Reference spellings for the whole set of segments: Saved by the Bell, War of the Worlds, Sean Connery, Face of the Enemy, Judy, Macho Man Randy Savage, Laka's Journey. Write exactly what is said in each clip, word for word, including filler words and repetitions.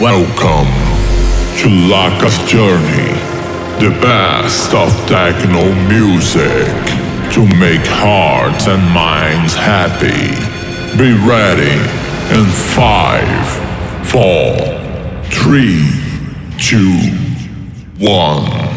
Welcome to Laka's Journey, the best of techno music to make hearts and minds happy. Be ready in five, four, three, two, one.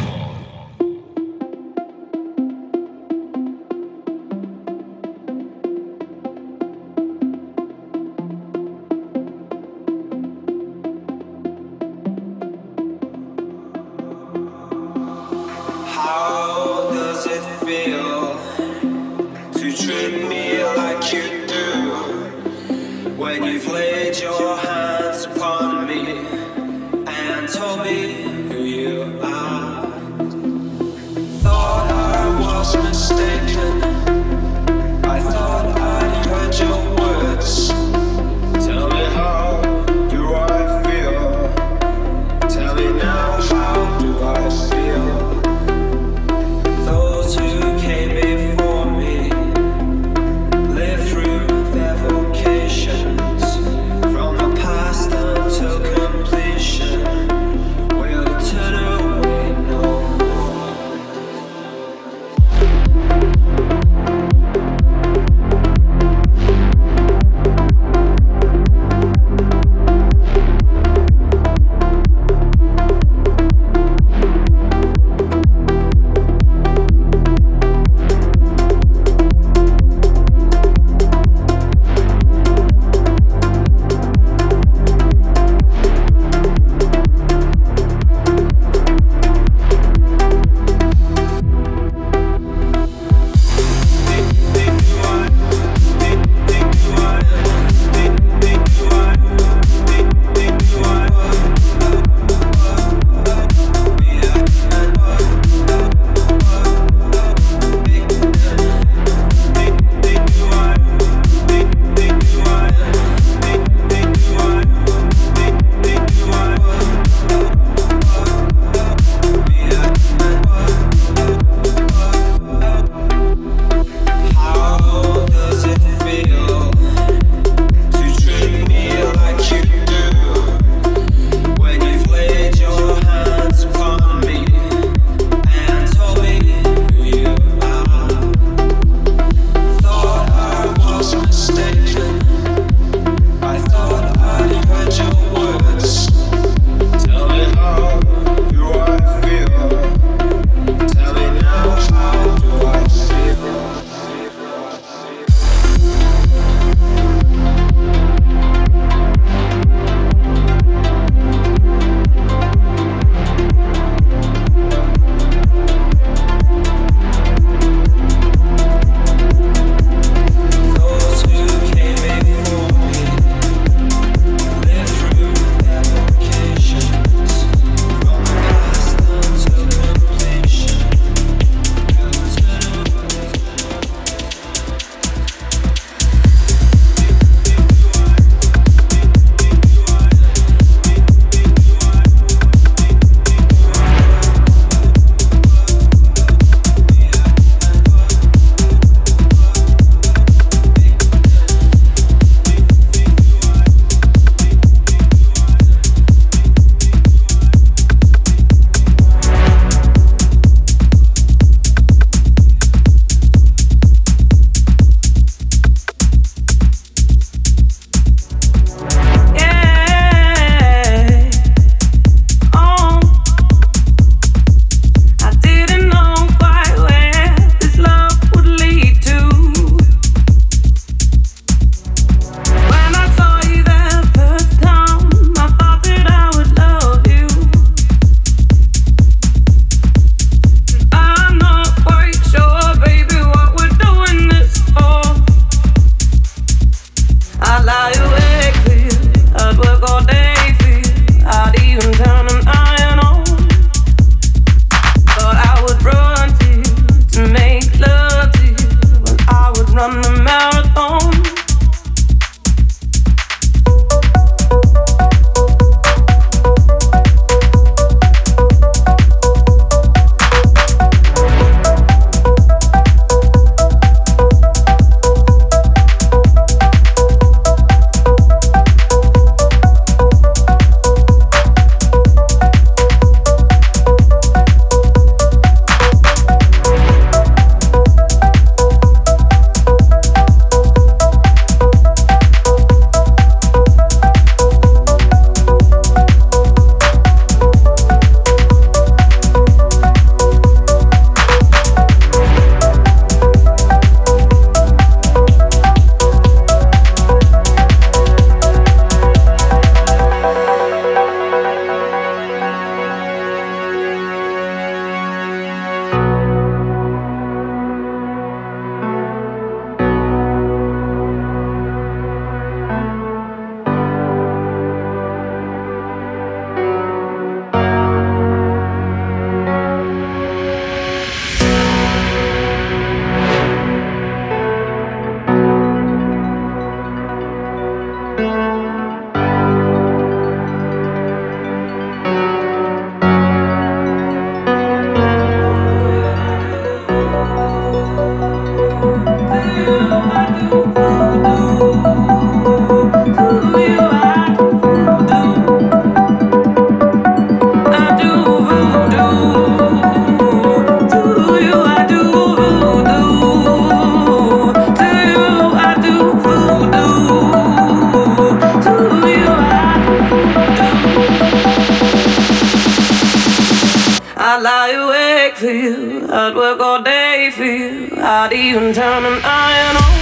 body and turn an iron on.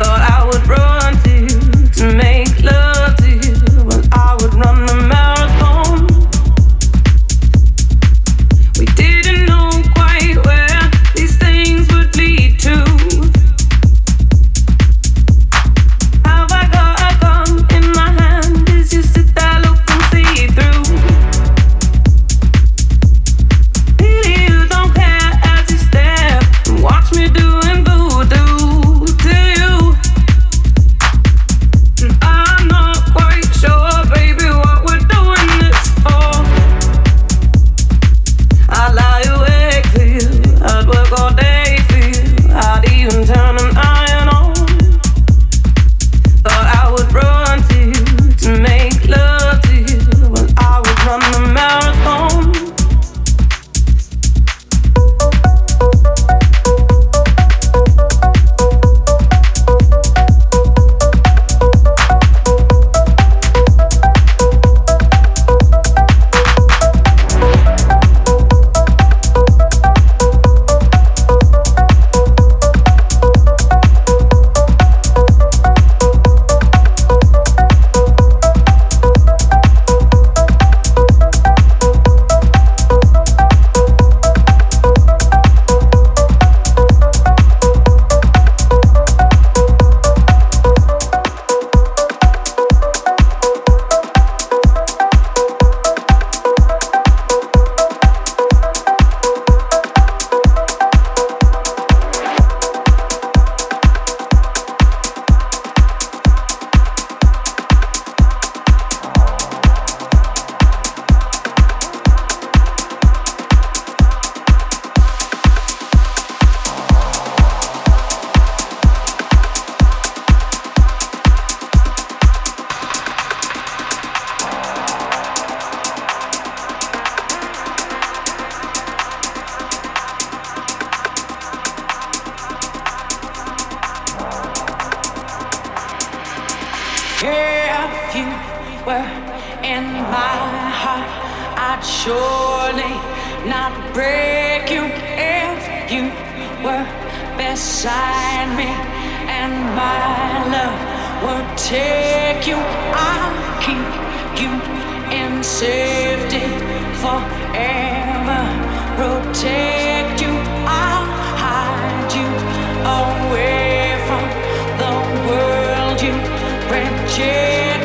Thought I would run to you to make love to you. Well, I would run the marathon. We didn't know quite where these things would lead to. Have I got a gun in my hand? Is you sit there, look and see through. Really, you don't care as you stare and watch me doing voodoo to you. And I'm not quite sure, baby, what we're doing this for. I'd lie awake for you, I'd work all day for you, I'd even turn an iron on. Thought I would run to you to make love to you. Well, I would run the marathon. If you were in my heart, I'd surely not break you. If you were beside me and my love would take you, I'll keep you in safety forever. Protect you, I'll hide you away from the world you reject.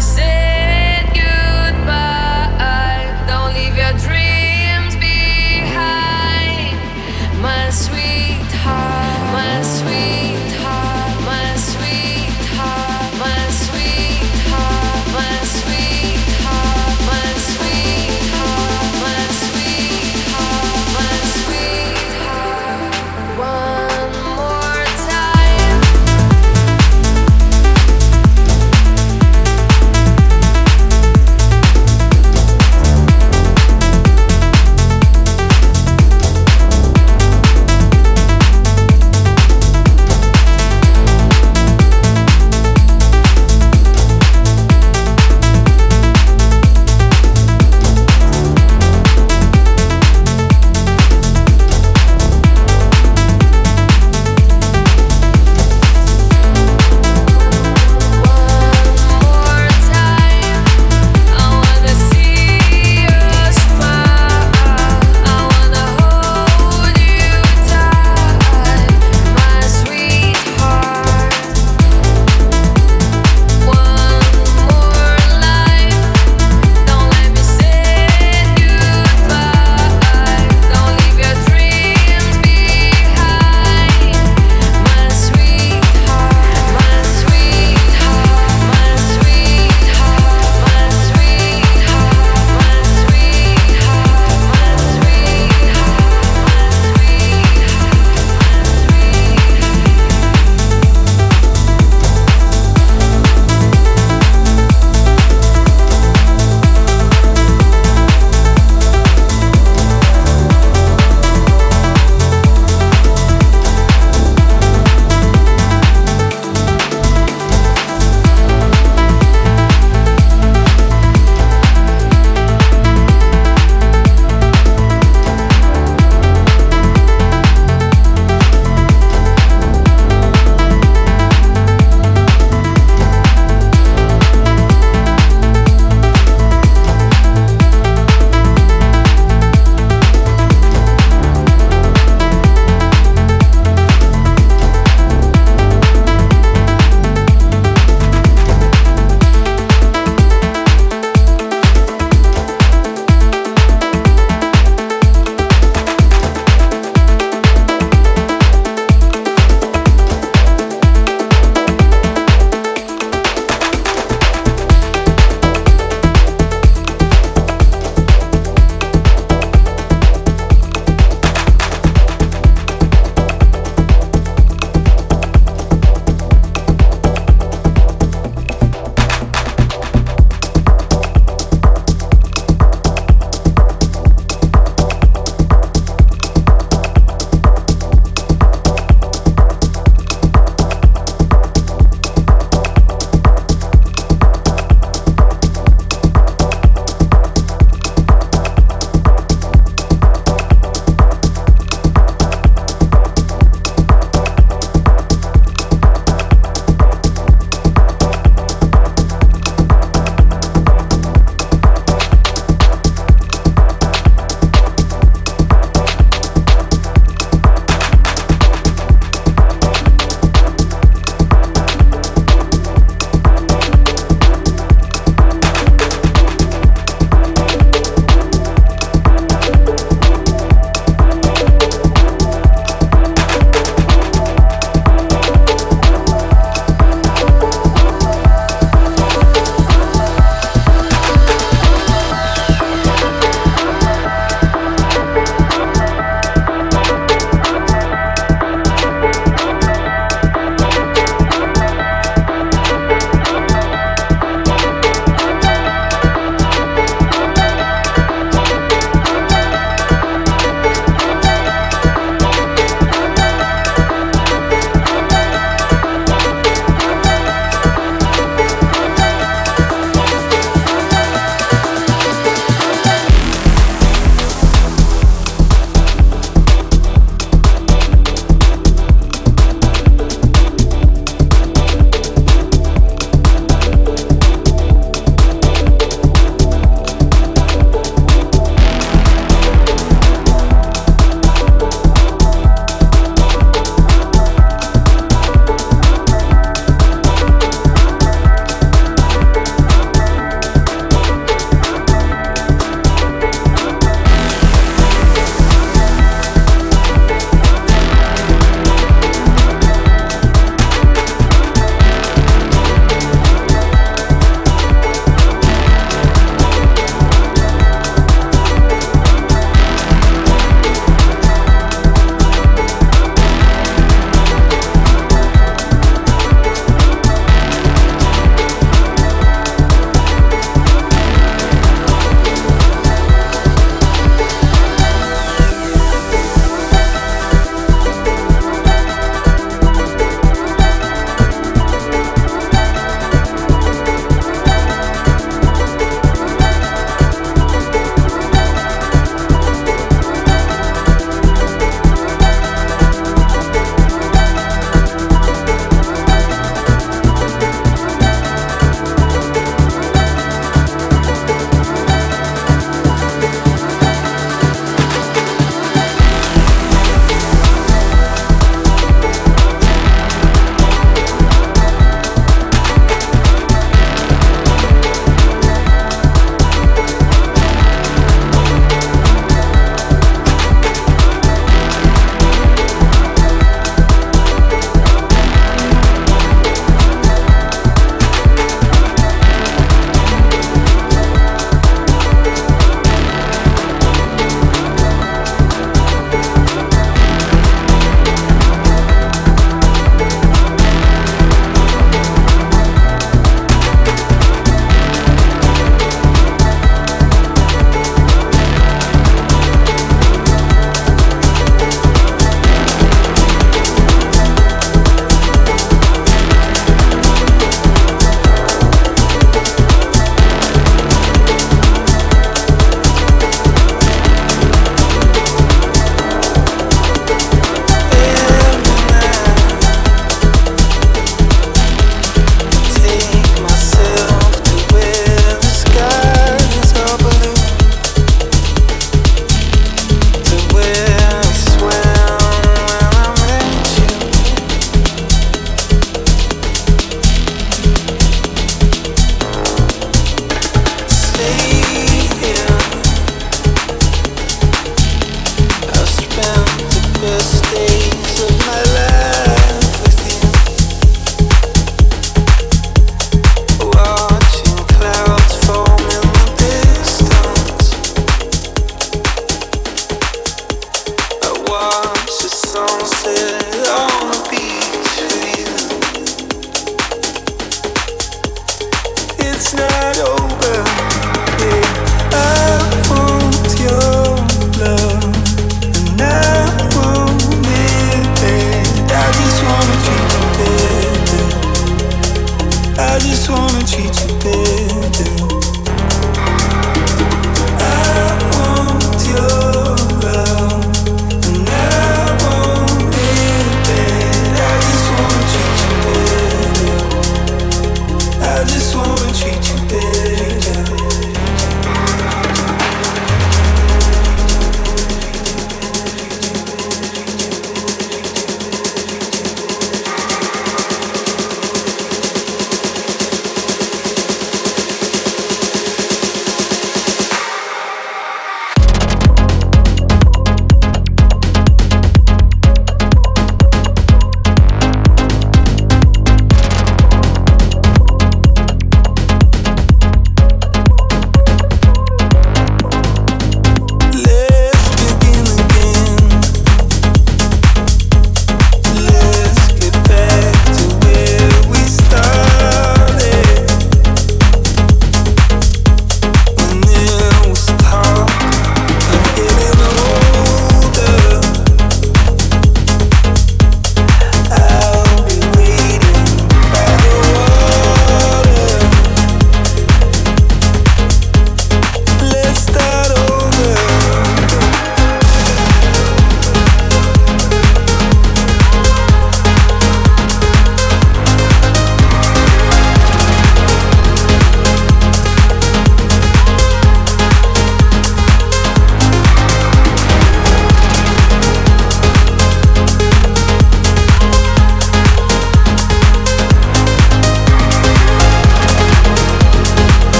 Say goodbye. Don't leave your dreams behind.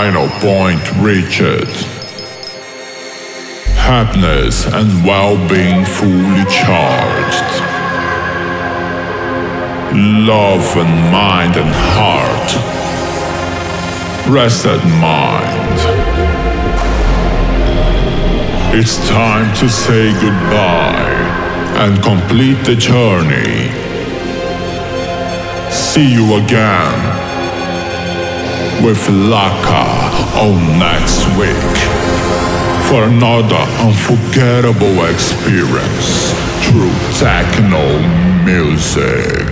final point reached. Happiness and well-being fully charged. Love and mind and heart. Rested mind. It's time to say goodbye and complete the journey. See you again with Laka on next week for another unforgettable experience through techno music.